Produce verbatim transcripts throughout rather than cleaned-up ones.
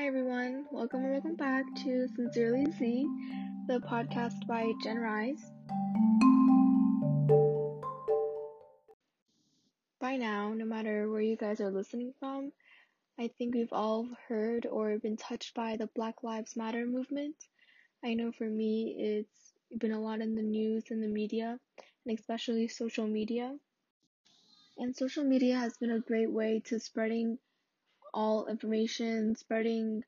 Hi everyone, welcome and welcome back to Sincerely Z, the podcast by Jen Rise. By now, no matter where you guys are listening from, I think we've all heard or been touched by the Black Lives Matter movement. I know for me, it's been a lot in the news and the media, and especially social media. And social media has been a great way to spreading all information, spreading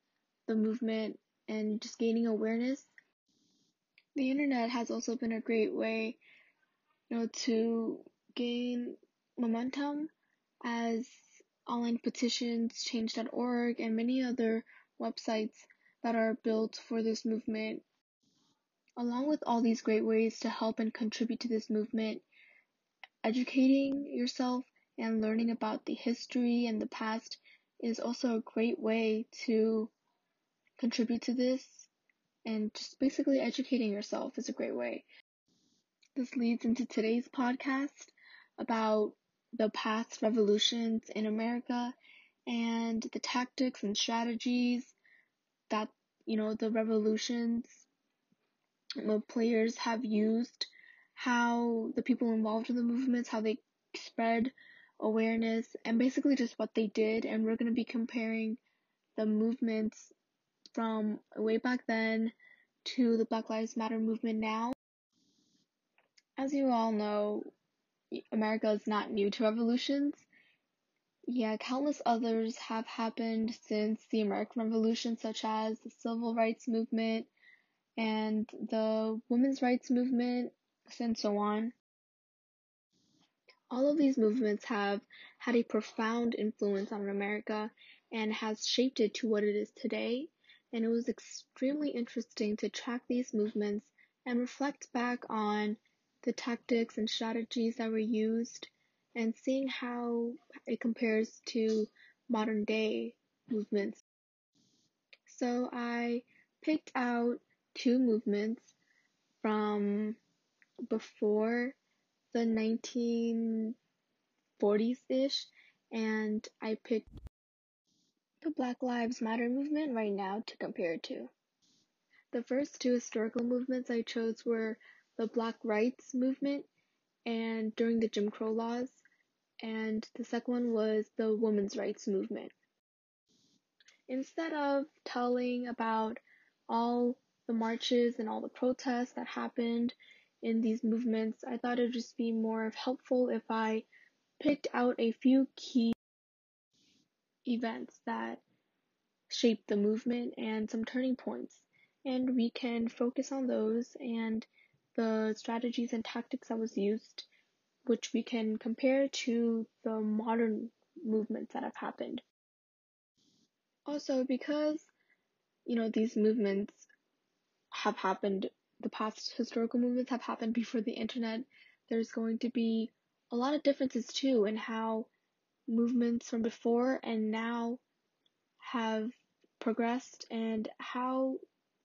the movement, and just gaining awareness. The internet has also been a great way, you know, to gain momentum, as online petitions, change dot org, and many other websites that are built for this movement. Along with all these great ways to help and contribute to this movement, educating yourself and learning about the history and the past is also a great way to contribute to this, and just basically educating yourself is a great way. This leads into today's podcast about the past revolutions in America and the tactics and strategies that, you know, the revolutions, the players have used, how the people involved in the movements, how they spread awareness, and basically just what they did. And we're going to be comparing the movements from way back then to the Black Lives Matter movement now. As you all know, America is not new to revolutions. Yeah, countless others have happened since the American Revolution, such as the Civil Rights Movement and the Women's Rights Movement, and so on. All of these movements have had a profound influence on America and has shaped it to what it is today. And it was extremely interesting to track these movements and reflect back on the tactics and strategies that were used and seeing how it compares to modern day movements. So I picked out two movements from before the nineteen forties-ish, and I picked the Black Lives Matter movement right now to compare it to. The first two historical movements I chose were the Black Rights Movement and during the Jim Crow laws, and the second one was the Women's Rights Movement. Instead of telling about all the marches and all the protests that happened in these movements, I thought it would just be more helpful if I picked out a few key events that shaped the movement and some turning points. And we can focus on those and the strategies and tactics that was used, which we can compare to the modern movements that have happened. Also, because, you know, these movements have happened the past historical movements have happened before the internet, there's going to be a lot of differences too in how movements from before and now have progressed, and how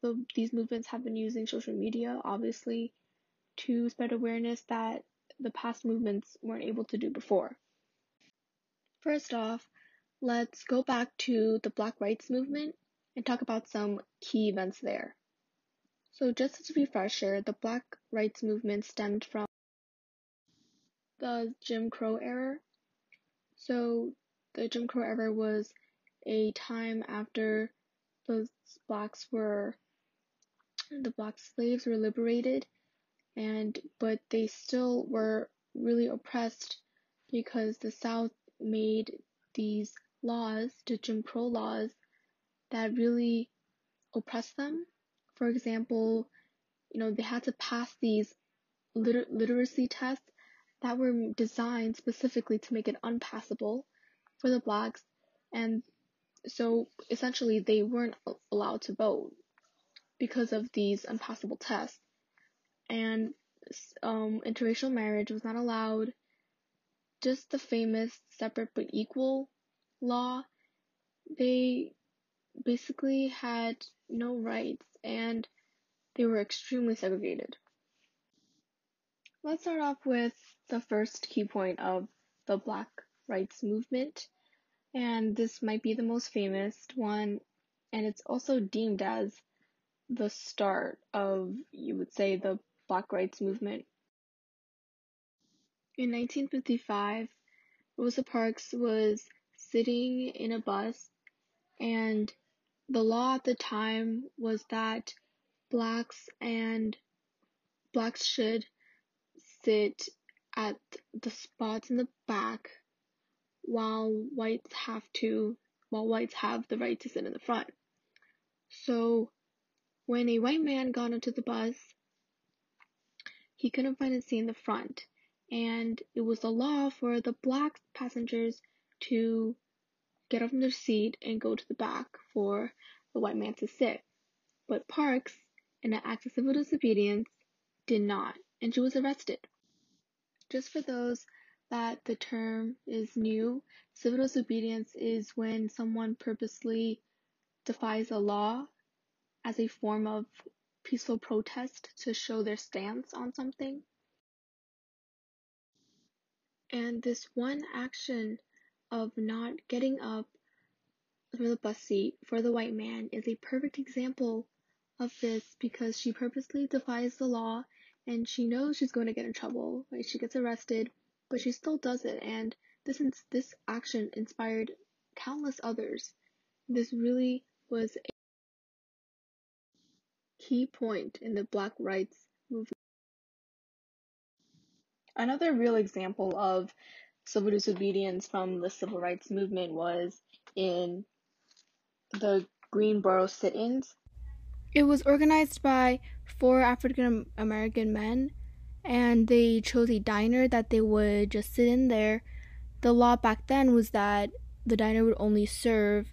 the, these movements have been using social media, obviously, to spread awareness that the past movements weren't able to do before. First off, let's go back to the Black Rights Movement and talk about some key events there. So just as a refresher, the Black Rights Movement stemmed from the Jim Crow era. So the Jim Crow era was a time after those blacks were, the black slaves were liberated, and but they still were really oppressed because the South made these laws, the Jim Crow laws, that really oppressed them. For example, you know, they had to pass these liter- literacy tests that were designed specifically to make it unpassable for the blacks. And so essentially they weren't allowed to vote because of these unpassable tests. And um, interracial marriage was not allowed. Just the famous separate but equal law, they basically had no rights, and they were extremely segregated. Let's start off with the first key point of the Black Rights Movement, and this might be the most famous one And it's also deemed as the start of, you would say, the Black Rights Movement. In nineteen fifty-five, Rosa Parks was sitting in a bus, and the law at the time was that blacks and blacks should sit at the spots in the back while whites have to while whites have the right to sit in the front. So when a white man got onto the bus, he couldn't find a seat in the front, and it was the law for the black passengers to get up from their seat and go to the back for the white man to sit. But Parks, in an act of civil disobedience, did not, and she was arrested. Just for those that the term is new, civil disobedience is when someone purposely defies a law as a form of peaceful protest to show their stance on something. And this one action of not getting up from the bus seat for the white man is a perfect example of this, because she purposely defies the law and she knows she's going to get in trouble, right? She gets arrested, but she still does it. And this this action inspired countless others. This really was a key point in the Black Rights Movement. Another real example of civil disobedience from the Civil Rights Movement was in the Greensboro sit-ins. It was organized by four African American men, and they chose a diner that they would just sit in there. The law back then was that the diner would only serve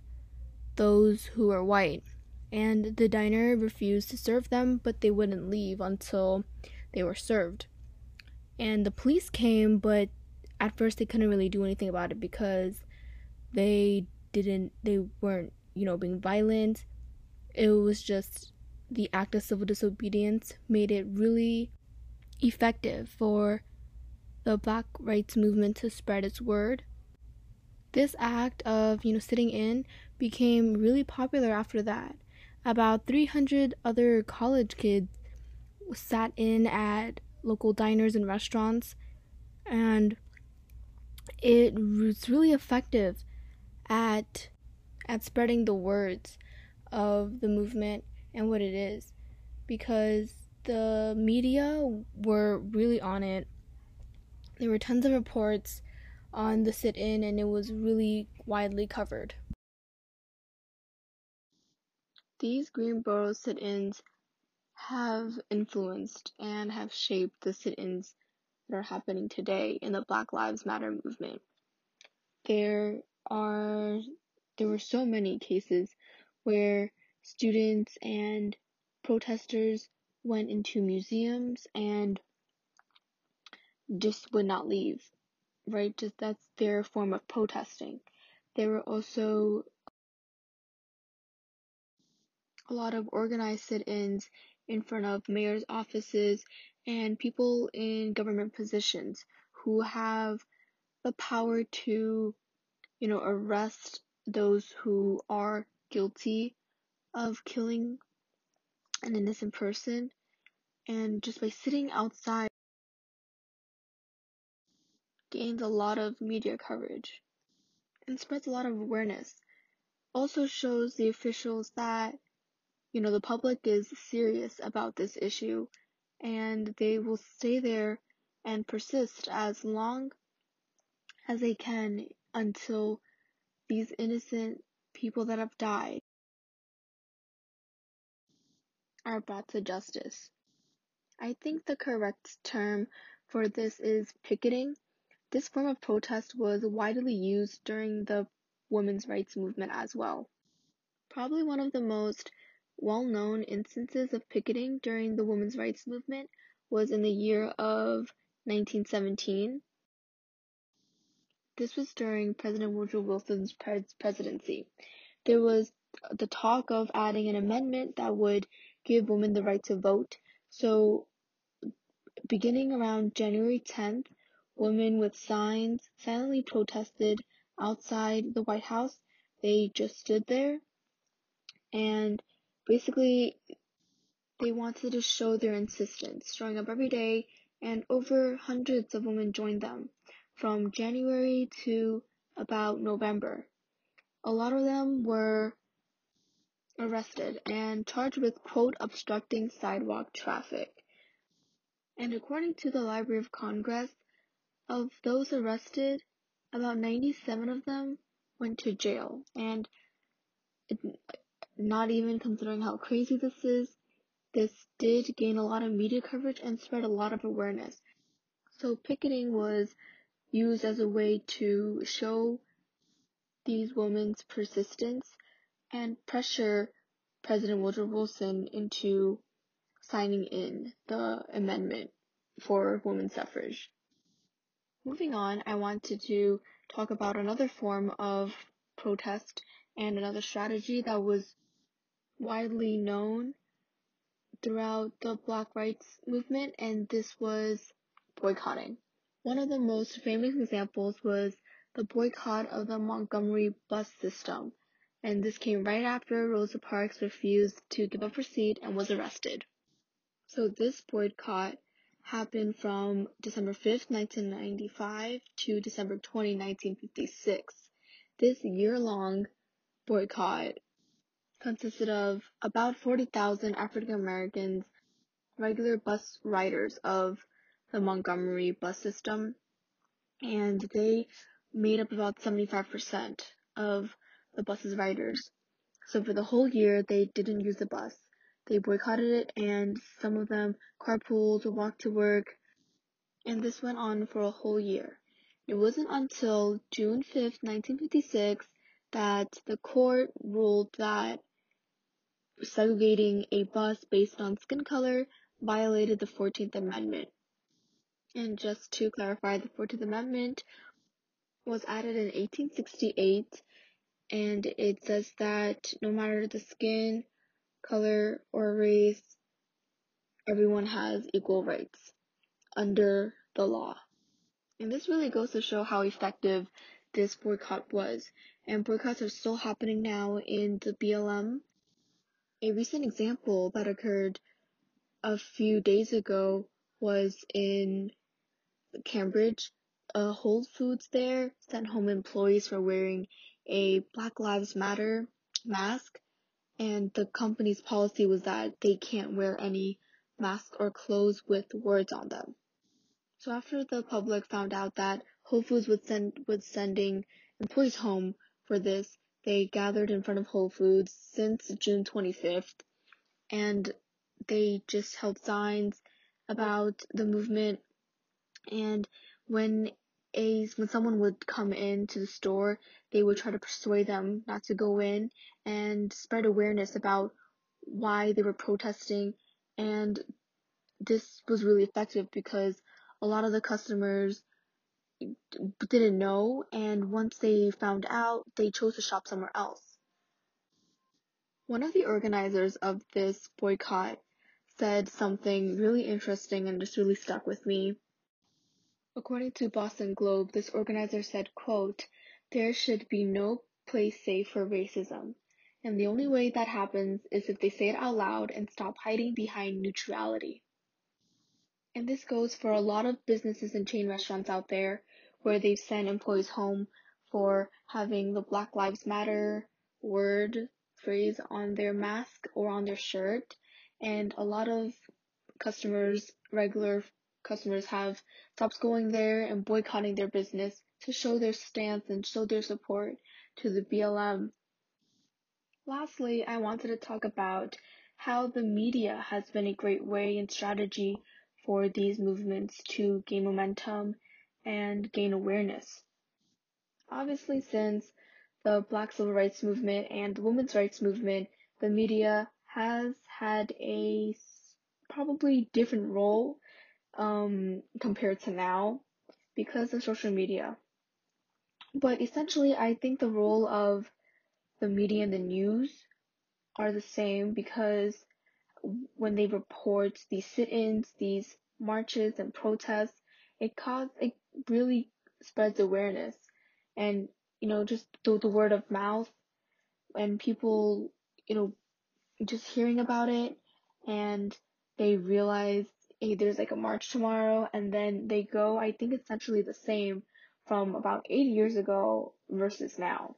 those who were white, and the diner refused to serve them, but they wouldn't leave until they were served. And the police came, but at first they couldn't really do anything about it because they didn't, they weren't, you know, being violent. It was just the act of civil disobedience made it really effective for the Black Rights Movement to spread its word. This act of, you know, sitting in became really popular after that. About three hundred other college kids sat in at local diners and restaurants, and it was really effective at at spreading the words of the movement and what it is, because the media were really on it. There were tons of reports on the sit-in, and it was really widely covered. These Greensboro sit-ins have influenced and have shaped the sit-ins that are happening today in the Black Lives Matter movement. There are, there were so many cases where students and protesters went into museums and just would not leave, right? Just that's their form of protesting. There were also a lot of organized sit-ins in front of mayor's offices and people in government positions who have the power to, you know, arrest those who are guilty of killing an innocent person. And just by sitting outside gains a lot of media coverage and spreads a lot of awareness. Also shows the officials that, you know, the public is serious about this issue, and they will stay there and persist as long as they can until these innocent people that have died are brought to justice. I think the correct term for this is picketing. This form of protest was widely used during the women's rights movement as well. Probably one of the most well-known instances of picketing during the women's rights movement was in the year of nineteen seventeen. This was during President Woodrow Wilson's pres- presidency. There was the talk of adding an amendment that would give women the right to vote. So beginning around January tenth, women with signs silently protested outside the White House. They just stood there And basically, they wanted to show their insistence, showing up every day, and over hundreds of women joined them from January to about November. A lot of them were arrested and charged with, quote, obstructing sidewalk traffic. And according to the Library of Congress, of those arrested, about ninety-seven of them went to jail. And it, not even considering how crazy this is, this did gain a lot of media coverage and spread a lot of awareness. So picketing was used as a way to show these women's persistence and pressure President Woodrow Wilson into signing in the amendment for women's suffrage. Moving on, I wanted to talk about another form of protest and another strategy that was widely known throughout the Black Rights Movement, and this was boycotting. One of the most famous examples was the boycott of the Montgomery bus system, and this came right after Rosa Parks refused to give up her seat and was arrested. So this boycott happened from December fifth, nineteen ninety-five to December twentieth, nineteen fifty-six. This year-long boycott consisted of about forty thousand African Americans, regular bus riders of the Montgomery bus system, and they made up about seventy-five percent of the bus's riders. So for the whole year, they didn't use the bus. They boycotted it, and some of them carpooled or walked to work, and this went on for a whole year. It wasn't until June fifth, nineteen fifty-six, that the court ruled that segregating a bus based on skin color violated the fourteenth Amendment. And just to clarify, the fourteenth Amendment was added in eighteen sixty-eight, and it says that no matter the skin, color, or race, everyone has equal rights under the law. And this really goes to show how effective this boycott was. And boycotts are still happening now in the B L M. A recent example that occurred a few days ago was in Cambridge. A Whole Foods there sent home employees for wearing a Black Lives Matter mask, and the company's policy was that they can't wear any masks or clothes with words on them. So after the public found out that Whole Foods would send, was sending employees home for this, they gathered in front of Whole Foods since June twenty-fifth, and they just held signs about the movement, and when A, when someone would come into the store, they would try to persuade them not to go in and spread awareness about why they were protesting. And this was really effective because a lot of the customers didn't know, and once they found out, they chose to shop somewhere else. One of the organizers of this boycott said something really interesting and just really stuck with me. According to Boston Globe, this organizer said, quote, "There should be no place safe for racism. And the only way that happens is if they say it out loud and stop hiding behind neutrality." And this goes for a lot of businesses and chain restaurants out there where they've sent employees home for having the Black Lives Matter word phrase on their mask or on their shirt. And a lot of customers, regular customers, have stopped going there and boycotting their business to show their stance and show their support to the B L M. Lastly, I wanted to talk about how the media has been a great way and strategy for these movements to gain momentum and gain awareness. Obviously, since the Black Civil Rights Movement and the Women's Rights Movement, the media has had a probably different role Um, compared to now because of social media. But essentially, I think the role of the media and the news are the same, because when they report these sit-ins, these marches and protests, it cause, it really spreads awareness. And, you know, just the, the word of mouth and people, you know, just hearing about it, and they realized, hey, there's like a march tomorrow, and then they go, I think it's essentially the same from about eight years ago versus now.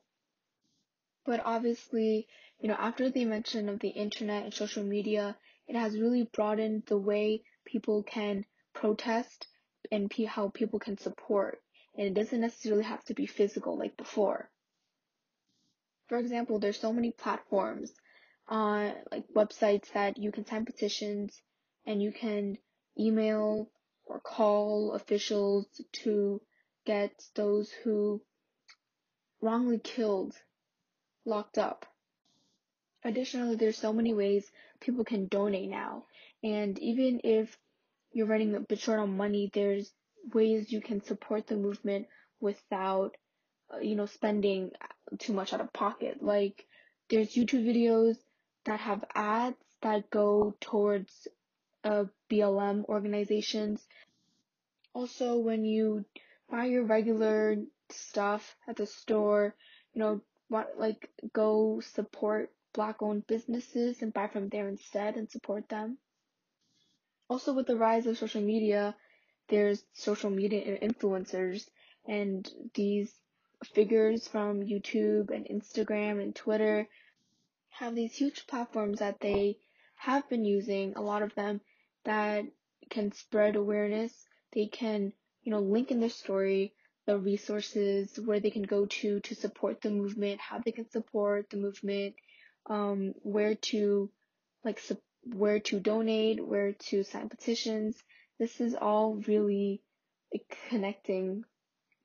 But obviously, you know, after the invention of the internet and social media, it has really broadened the way people can protest and pe- how people can support. And it doesn't necessarily have to be physical like before. For example, there's so many platforms on uh, like websites that you can sign petitions and you can email or call officials to get those who wrongly killed locked up. Additionally, there's so many ways people can donate now. And even if you're running a bit short on money, there's ways you can support the movement without, uh, you know, spending too much out of pocket. Like, there's YouTube videos that have ads that go towards uh, B L M organizations. Also, when you buy your regular stuff at the store, you know, what, like, go support Black-owned businesses and buy from there instead and support them. Also, with the rise of social media, there's social media influencers, and these figures from YouTube and Instagram and Twitter have these huge platforms that they have been using, a lot of them, that can spread awareness. They can, you know, link in their story the resources where they can go to to support the movement, how they can support the movement, um, where to, like, su- where to donate, where to sign petitions. This is all really connecting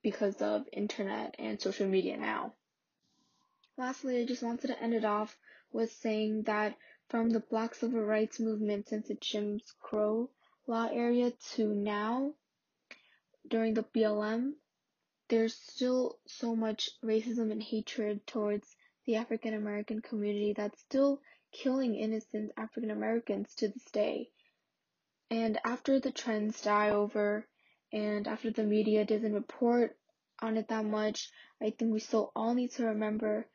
because of internet and social media now. Lastly, I just wanted to end it off with saying that from the Black Civil Rights Movement since the Jim Crow law era to now, during the B L M, there's still so much racism and hatred towards the African American community that's still killing innocent African Americans to this day. And after the trends die over, and after the media doesn't report on it that much, I think we still all need to remember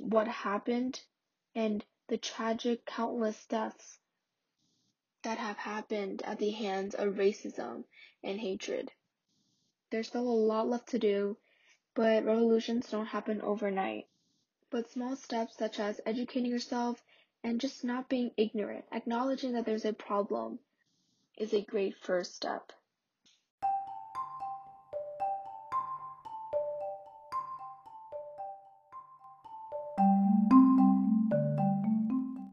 what happened and the tragic countless deaths that have happened at the hands of racism and hatred. There's still a lot left to do, but revolutions don't happen overnight. But small steps such as educating yourself and just not being ignorant, acknowledging that there's a problem, is a great first step.